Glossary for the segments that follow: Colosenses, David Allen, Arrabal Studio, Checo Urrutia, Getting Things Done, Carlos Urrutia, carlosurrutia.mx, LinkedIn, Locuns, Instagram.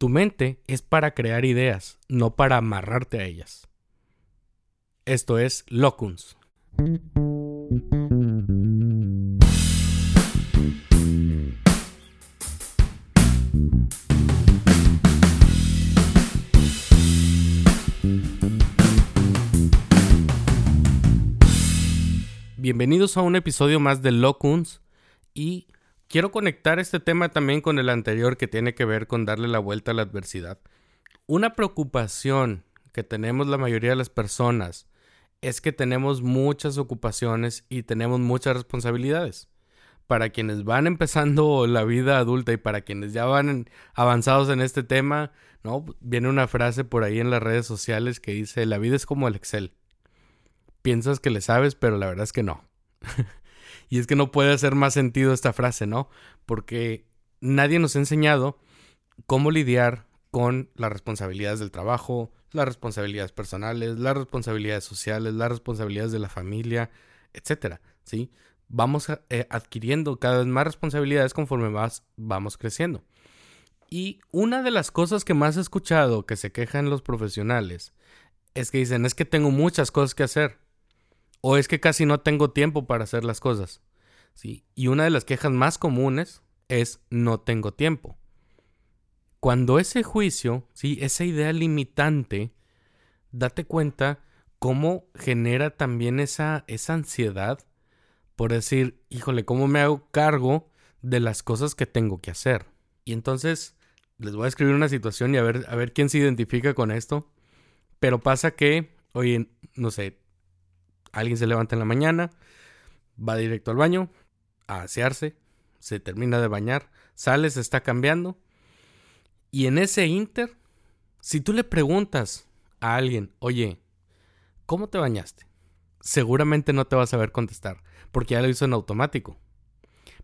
Tu mente es para crear ideas, no para amarrarte a ellas. Esto es Locuns. Bienvenidos a un episodio más de Locuns y quiero conectar este tema también con el anterior que tiene que ver con darle la vuelta a la adversidad. Una preocupación que tenemos la mayoría de las personas es que tenemos muchas ocupaciones y tenemos muchas responsabilidades. Para quienes van empezando la vida adulta y para quienes ya van avanzados en este tema, ¿no? Viene una frase por ahí en las redes sociales que dice: la vida es como el Excel. Piensas que le sabes, pero la verdad es que no. Y es que no puede hacer más sentido esta frase, ¿no? Porque nadie nos ha enseñado cómo lidiar con las responsabilidades del trabajo, las responsabilidades personales, las responsabilidades sociales, las responsabilidades de la familia, etcétera, ¿sí? Vamos adquiriendo cada vez más responsabilidades conforme vamos creciendo. Y una de las cosas que más he escuchado que se quejan los profesionales es que dicen: es que tengo muchas cosas que hacer, o es que casi no tengo tiempo para hacer las cosas, ¿sí? Y una de las quejas más comunes es: no tengo tiempo. Cuando ese juicio, ¿sí?, esa idea limitante, date cuenta cómo genera también esa ansiedad por decir: híjole, ¿cómo me hago cargo de las cosas que tengo que hacer? Y entonces les voy a escribir una situación y a ver quién se identifica con esto. Pero pasa que, oye, no sé, alguien se levanta en la mañana, va directo al baño a asearse, se termina de bañar, sale, se está cambiando. Y en ese ínter, si tú le preguntas a alguien: oye, ¿cómo te bañaste?, seguramente no te vas a saber contestar, porque ya lo hizo en automático.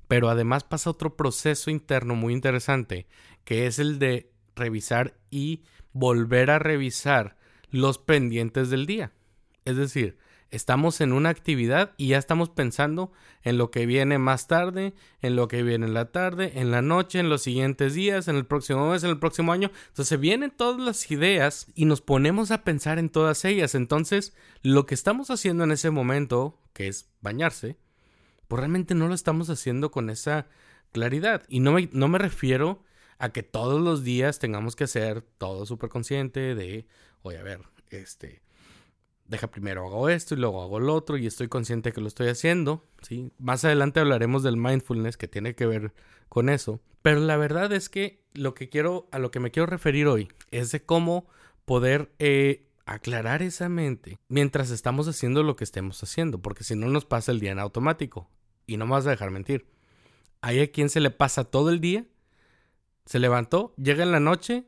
Pero además pasa otro proceso interno muy interesante, que es el de revisar y volver a revisar los pendientes del día. Es decir, estamos en una actividad y ya estamos pensando en lo que viene más tarde, en lo que viene en la tarde, en la noche, en los siguientes días, en el próximo mes, en el próximo año. Entonces vienen todas las ideas y nos ponemos a pensar en todas ellas. Entonces lo que estamos haciendo en ese momento, que es bañarse, pues realmente no lo estamos haciendo con esa claridad. Y no me refiero a que todos los días tengamos que ser todo súper consciente de: oye, a ver, deja, primero hago esto y luego hago lo otro y estoy consciente que lo estoy haciendo, ¿sí? Más adelante hablaremos del mindfulness, que tiene que ver con eso. Pero la verdad es que a lo que me quiero referir hoy es de cómo poder aclarar esa mente mientras estamos haciendo lo que estemos haciendo, porque si no nos pasa el día en automático. Y no me vas a dejar mentir, hay a quien se le pasa todo el día, se levantó, llega en la noche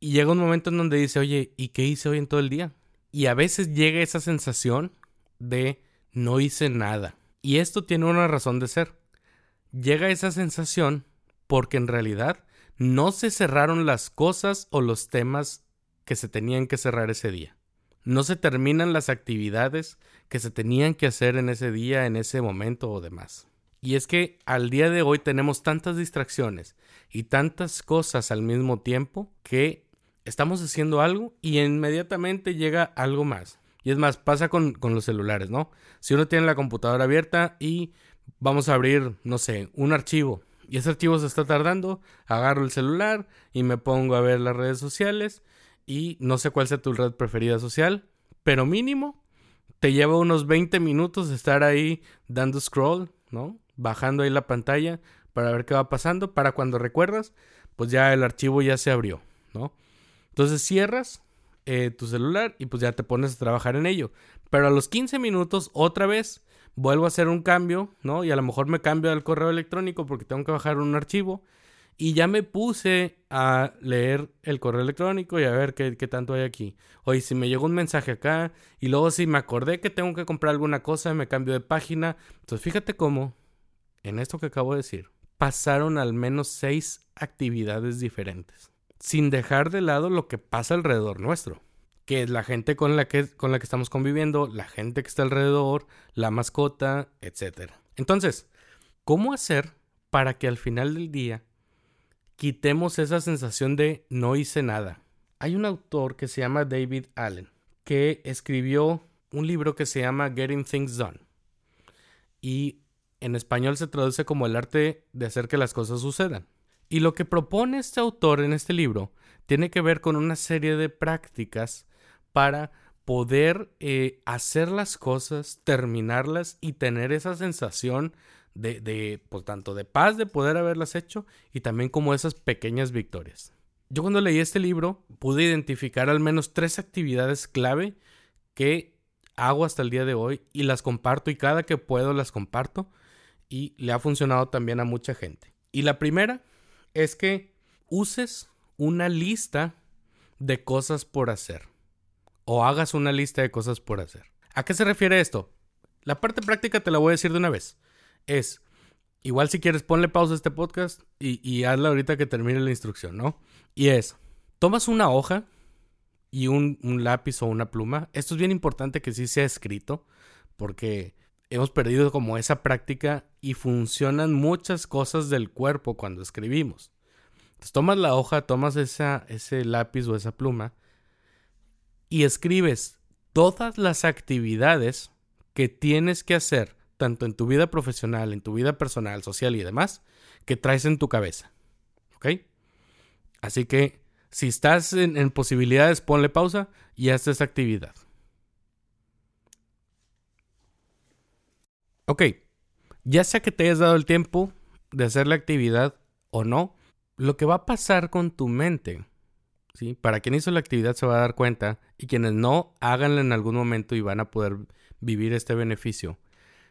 y llega un momento en donde dice: oye, ¿y qué hice hoy en todo el día? Y a veces llega esa sensación de no hice nada. Y esto tiene una razón de ser. Llega esa sensación porque en realidad no se cerraron las cosas o los temas que se tenían que cerrar ese día. No se terminan las actividades que se tenían que hacer en ese día, en ese momento o demás. Y es que al día de hoy tenemos tantas distracciones y tantas cosas al mismo tiempo que estamos haciendo algo y inmediatamente llega algo más. Y es más, pasa con los celulares, ¿no? Si uno tiene la computadora abierta y vamos a abrir, no sé, un archivo, y ese archivo se está tardando, agarro el celular y me pongo a ver las redes sociales, y no sé cuál sea tu red preferida social, pero mínimo te lleva unos 20 minutos de estar ahí dando scroll, ¿no? Bajando ahí la pantalla para ver qué va pasando, para cuando recuerdas, pues ya el archivo ya se abrió, ¿no? Entonces cierras tu celular y pues ya te pones a trabajar en ello. Pero a los 15 minutos otra vez vuelvo a hacer un cambio, ¿no? Y a lo mejor me cambio al correo electrónico porque tengo que bajar un archivo. Y ya me puse a leer el correo electrónico y a ver qué tanto hay aquí. Oye, si me llegó un mensaje acá y luego si me acordé que tengo que comprar alguna cosa, me cambio de página. Entonces fíjate cómo en esto que acabo de decir pasaron al menos 6 actividades diferentes, sin dejar de lado lo que pasa alrededor nuestro, que es la gente con la que estamos conviviendo, la gente que está alrededor, la mascota, etc. Entonces, ¿cómo hacer para que al final del día quitemos esa sensación de no hice nada. Hay un autor que se llama David Allen que escribió un libro que se llama Getting Things Done y en español se traduce como el arte de hacer que las cosas sucedan. Y lo que propone este autor en este libro tiene que ver con una serie de prácticas para poder hacer las cosas, terminarlas y tener esa sensación de pues, tanto de paz de poder haberlas hecho y también como esas pequeñas victorias. Yo cuando leí este libro pude identificar al menos 3 actividades clave que hago hasta el día de hoy y las comparto y cada que puedo las comparto y le ha funcionado también a mucha gente. Y la primera es que uses una lista de cosas por hacer. O hagas una lista de cosas por hacer. ¿A qué se refiere esto? La parte práctica te la voy a decir de una vez. Es, igual si quieres ponle pausa a este podcast y hazla ahorita que termine la instrucción, ¿no? Y es, tomas una hoja y un lápiz o una pluma. Esto es bien importante que sí sea escrito porque hemos perdido como esa práctica y funcionan muchas cosas del cuerpo cuando escribimos. Entonces tomas la hoja, tomas ese lápiz o esa pluma y escribes todas las actividades que tienes que hacer, tanto en tu vida profesional, en tu vida personal, social y demás, que traes en tu cabeza. ¿Ok? Así que si estás en posibilidades, ponle pausa y haz esa actividad. Ok, ya sea que te hayas dado el tiempo de hacer la actividad o no, lo que va a pasar con tu mente... ¿Sí? Para quien hizo la actividad se va a dar cuenta y quienes no, háganla en algún momento y van a poder vivir este beneficio.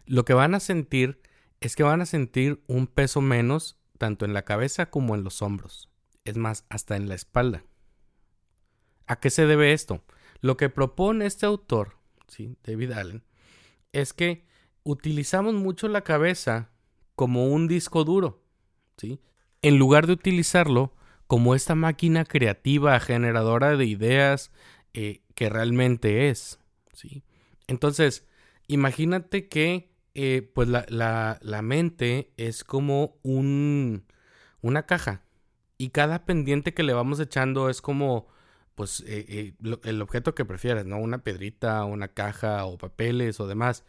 Lo que van a sentir es que van a sentir un peso menos tanto en la cabeza como en los hombros. Es más, hasta en la espalda. ¿A qué se debe esto? Lo que propone este autor, ¿sí? David Allen, es que utilizamos mucho la cabeza como un disco duro, ¿sí? En lugar de utilizarlo como esta máquina creativa, generadora de ideas que realmente es, ¿sí? Entonces, imagínate que pues la mente es como una caja y cada pendiente que le vamos echando es como pues, el objeto que prefieras, ¿no? Una piedrita, una caja o papeles o demás,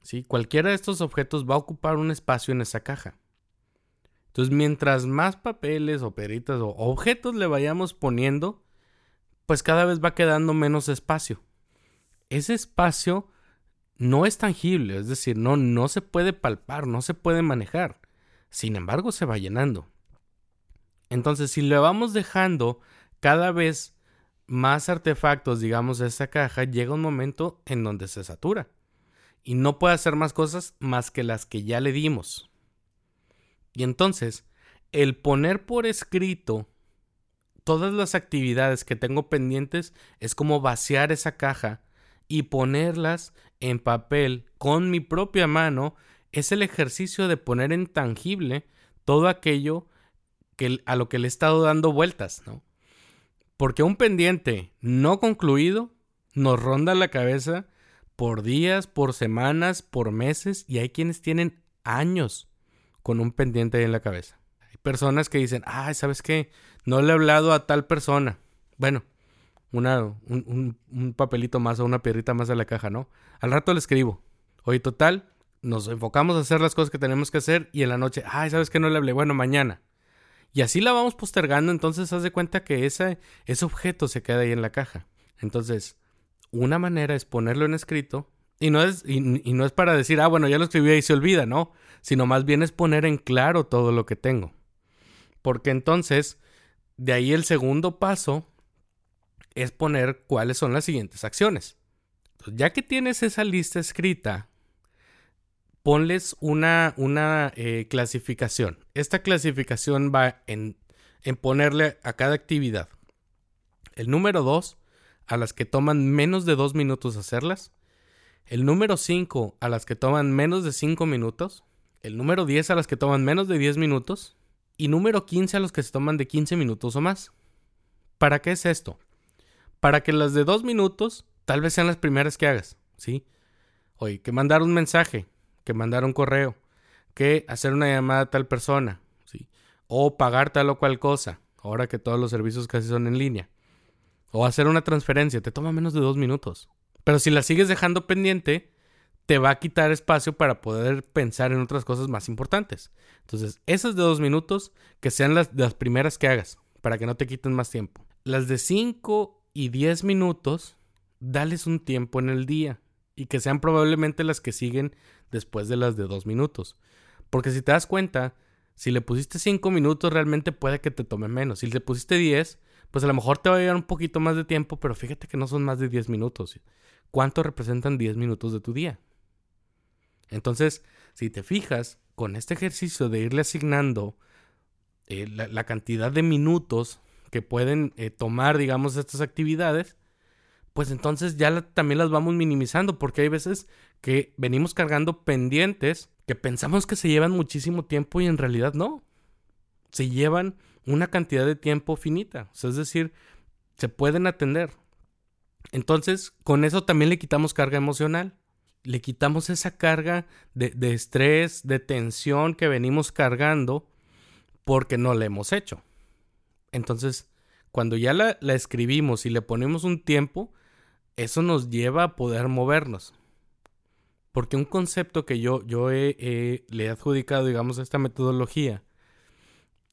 ¿sí? Cualquiera de estos objetos va a ocupar un espacio en esa caja. Entonces, mientras más papeles o piedritas o objetos le vayamos poniendo, pues cada vez va quedando menos espacio. Ese espacio no es tangible, es decir, no se puede palpar, no se puede manejar. Sin embargo, se va llenando. Entonces, si le vamos dejando cada vez más artefactos, digamos, a esa caja, llega un momento en donde se satura. Y no puede hacer más cosas más que las que ya le dimos. Y entonces, el poner por escrito todas las actividades que tengo pendientes es como vaciar esa caja y ponerlas en papel con mi propia mano. Es el ejercicio de poner en tangible todo aquello a lo que le he estado dando vueltas, ¿no? Porque un pendiente no concluido nos ronda la cabeza por días, por semanas, por meses y hay quienes tienen años con un pendiente ahí en la cabeza. Hay personas que dicen, ay, ¿sabes qué? No le he hablado a tal persona. Bueno, un papelito más o una piedrita más a la caja, ¿no? Al rato le escribo. Oye, total, nos enfocamos a hacer las cosas que tenemos que hacer y en la noche, ay, ¿sabes qué? No le hablé. Bueno, mañana. Y así la vamos postergando, entonces haz de cuenta que ese objeto se queda ahí en la caja. Entonces, una manera es ponerlo en escrito. Y no es para decir, ah, bueno, ya lo escribí y se olvida, ¿no? Sino más bien es poner en claro todo lo que tengo. Porque entonces, de ahí el segundo paso es poner cuáles son las siguientes acciones. Entonces, ya que tienes esa lista escrita, ponles una clasificación. Esta clasificación va en ponerle a cada actividad. El número 2, a las que toman menos de 2 minutos hacerlas. El número 5 a las que toman menos de 5 minutos. El número 10 a las que toman menos de 10 minutos. Y número 15 a los que se toman de 15 minutos o más. ¿Para qué es esto? Para que las de 2 minutos tal vez sean las primeras que hagas, ¿sí? Oye, que mandar un mensaje, que mandar un correo, que hacer una llamada a tal persona, ¿sí? o pagar tal o cual cosa, ahora que todos los servicios casi son en línea, o hacer una transferencia, te toma menos de 2 minutos. Pero si la sigues dejando pendiente, te va a quitar espacio para poder pensar en otras cosas más importantes. Entonces, esas de 2 minutos, que sean las primeras que hagas, para que no te quiten más tiempo. Las de 5 y 10 minutos, dales un tiempo en el día, y que sean probablemente las que siguen después de las de 2 minutos. Porque si te das cuenta, si le pusiste 5 minutos, realmente puede que te tome menos. Si le pusiste 10, pues a lo mejor te va a llevar un poquito más de tiempo, pero fíjate que no son más de 10 minutos. ¿Cuánto representan 10 minutos de tu día? Entonces, si te fijas, con este ejercicio de irle asignando la cantidad de minutos que pueden tomar, digamos, estas actividades, pues entonces ya también las vamos minimizando, porque hay veces que venimos cargando pendientes que pensamos que se llevan muchísimo tiempo y en realidad no. Se llevan una cantidad de tiempo finita, o sea, es decir, se pueden atender. Entonces, con eso también le quitamos carga emocional. Le quitamos esa carga de estrés, de tensión que venimos cargando porque no la hemos hecho. Entonces, cuando ya la escribimos y le ponemos un tiempo, eso nos lleva a poder movernos. Porque un concepto que yo le he adjudicado, digamos, a esta metodología,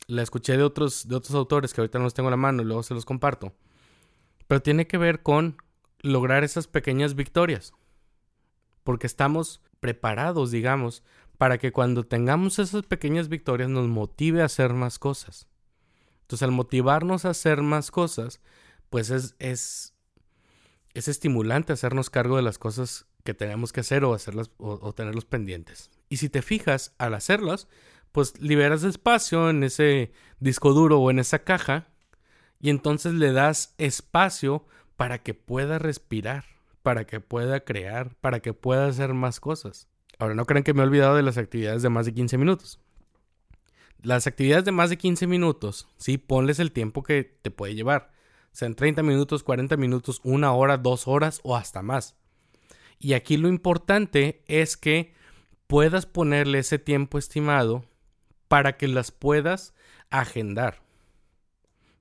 la escuché de otros autores que ahorita no los tengo a la mano y luego se los comparto, pero tiene que ver con lograr esas pequeñas victorias. Porque estamos preparados, digamos, para que cuando tengamos esas pequeñas victorias nos motive a hacer más cosas. Entonces, al motivarnos a hacer más cosas, pues es estimulante hacernos cargo de las cosas que tenemos que hacer o hacerlas o tenerlos pendientes. Y si te fijas, al hacerlas, pues liberas espacio en ese disco duro o en esa caja y entonces le das espacio para que pueda respirar, para que pueda crear, para que pueda hacer más cosas. Ahora, no crean que me he olvidado de las actividades de más de 15 minutos. Las actividades de más de 15 minutos, sí, ponles el tiempo que te puede llevar. Sean 30 minutos, 40 minutos, 1 hora, 2 horas o hasta más. Y aquí lo importante es que puedas ponerle ese tiempo estimado para que las puedas agendar,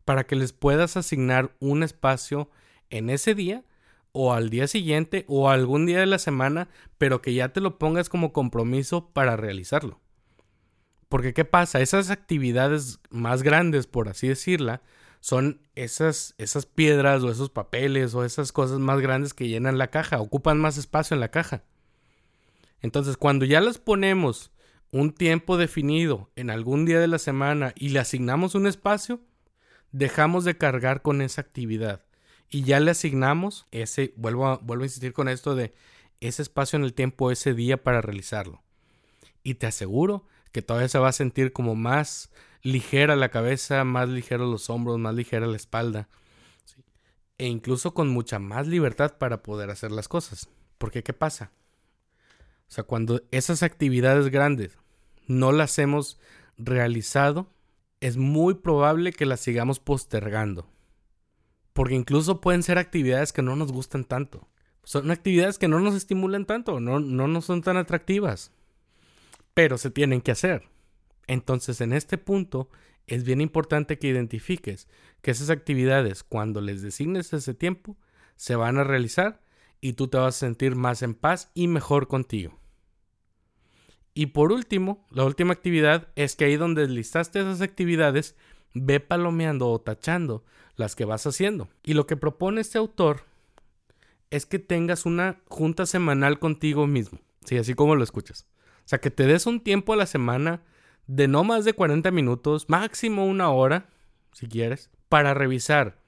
para que les puedas asignar un espacio en ese día o al día siguiente o algún día de la semana, pero que ya te lo pongas como compromiso para realizarlo. Porque ¿qué pasa? Esas actividades más grandes, por así decirla, son esas piedras o esos papeles o esas cosas más grandes que llenan la caja, ocupan más espacio en la caja. Entonces, cuando ya las ponemos un tiempo definido en algún día de la semana y le asignamos un espacio, dejamos de cargar con esa actividad. Y ya le asignamos ese, vuelvo a insistir con esto de ese espacio en el tiempo, ese día para realizarlo. Y te aseguro que todavía se va a sentir como más ligera la cabeza, más ligeros los hombros, más ligera la espalda. ¿Sí? E incluso con mucha más libertad para poder hacer las cosas. Porque ¿qué pasa? O sea, cuando esas actividades grandes no las hemos realizado, es muy probable que las sigamos postergando. Porque incluso pueden ser actividades que no nos gustan tanto. Son actividades que no nos estimulan tanto, no nos son tan atractivas. Pero se tienen que hacer. Entonces, en este punto, es bien importante que identifiques que esas actividades, cuando les designes ese tiempo, se van a realizar y tú te vas a sentir más en paz y mejor contigo. Y por último, la última actividad es que ahí donde listaste esas actividades, ve palomeando o tachando las que vas haciendo. Y lo que propone este autor es que tengas una junta semanal contigo mismo. Sí, así como lo escuchas. O sea, que te des un tiempo a la semana de no más de 40 minutos, máximo 1 hora, si quieres, para revisar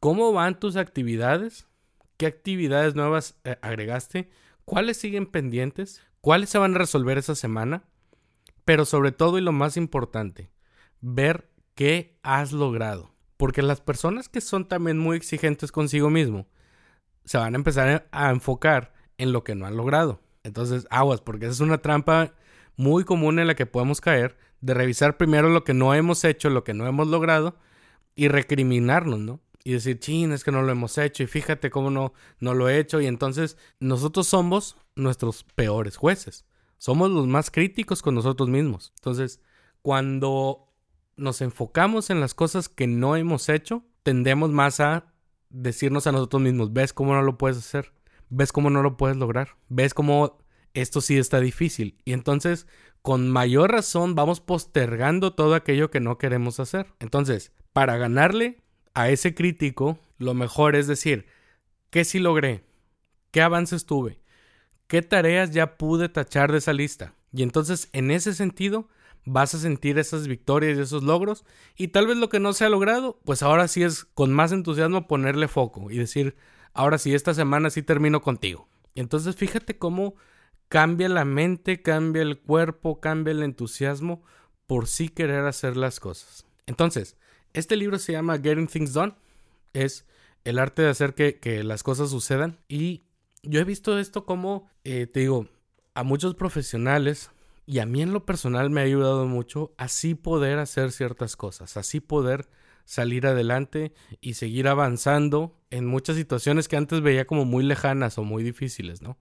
cómo van tus actividades, qué actividades nuevas agregaste, cuáles siguen pendientes, cuáles se van a resolver esa semana, pero sobre todo y lo más importante, ver ¿qué has logrado? Porque las personas que son también muy exigentes consigo mismo se van a empezar a enfocar en lo que no han logrado. Entonces, aguas, porque esa es una trampa muy común en la que podemos caer de revisar primero lo que no hemos hecho, lo que no hemos logrado y recriminarnos, ¿no? Y decir, chin, es que no lo hemos hecho y fíjate cómo no lo he hecho. Y entonces nosotros somos nuestros peores jueces. Somos los más críticos con nosotros mismos. Entonces, cuando nos enfocamos en las cosas que no hemos hecho, tendemos más a decirnos a nosotros mismos, ves cómo no lo puedes hacer, ves cómo no lo puedes lograr, ves cómo esto sí está difícil. Y entonces, con mayor razón, vamos postergando todo aquello que no queremos hacer. Entonces, para ganarle a ese crítico, lo mejor es decir, ¿qué sí logré? ¿Qué avances tuve? ¿Qué tareas ya pude tachar de esa lista? Y entonces, en ese sentido, vas a sentir esas victorias y esos logros, y tal vez lo que no se ha logrado, pues ahora sí es con más entusiasmo ponerle foco y decir, ahora sí, esta semana sí termino contigo. Y entonces fíjate cómo cambia la mente, cambia el cuerpo, cambia el entusiasmo por sí querer hacer las cosas. Entonces, este libro se llama Getting Things Done, es el arte de hacer que las cosas sucedan, y yo he visto esto como, te digo, a muchos profesionales, y a mí en lo personal me ha ayudado mucho así poder hacer ciertas cosas, así poder salir adelante y seguir avanzando en muchas situaciones que antes veía como muy lejanas o muy difíciles, ¿no?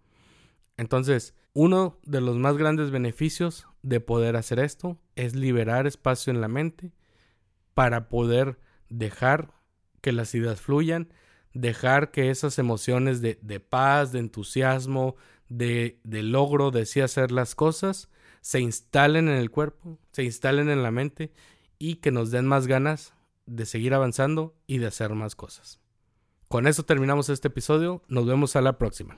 Entonces, uno de los más grandes beneficios de poder hacer esto es liberar espacio en la mente para poder dejar que las ideas fluyan, dejar que esas emociones de paz, de entusiasmo, de logro, de sí hacer las cosas, se instalen en el cuerpo, se instalen en la mente y que nos den más ganas de seguir avanzando y de hacer más cosas. Con eso terminamos este episodio. Nos vemos a la próxima.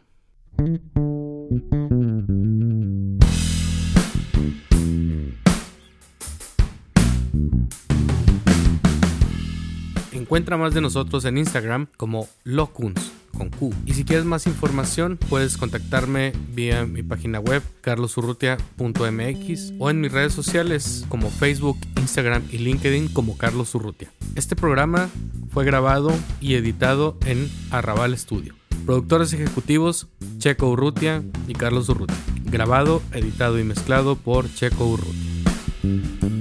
Encuentra más de nosotros en Instagram como Locuns con Q. Y si quieres más información, puedes contactarme vía mi página web carlosurrutia.mx o en mis redes sociales como Facebook, Instagram y LinkedIn como Carlos Urrutia. Este programa fue grabado y editado en Arrabal Studio. Productores ejecutivos Checo Urrutia y Carlos Urrutia. Grabado, editado y mezclado por Checo Urrutia.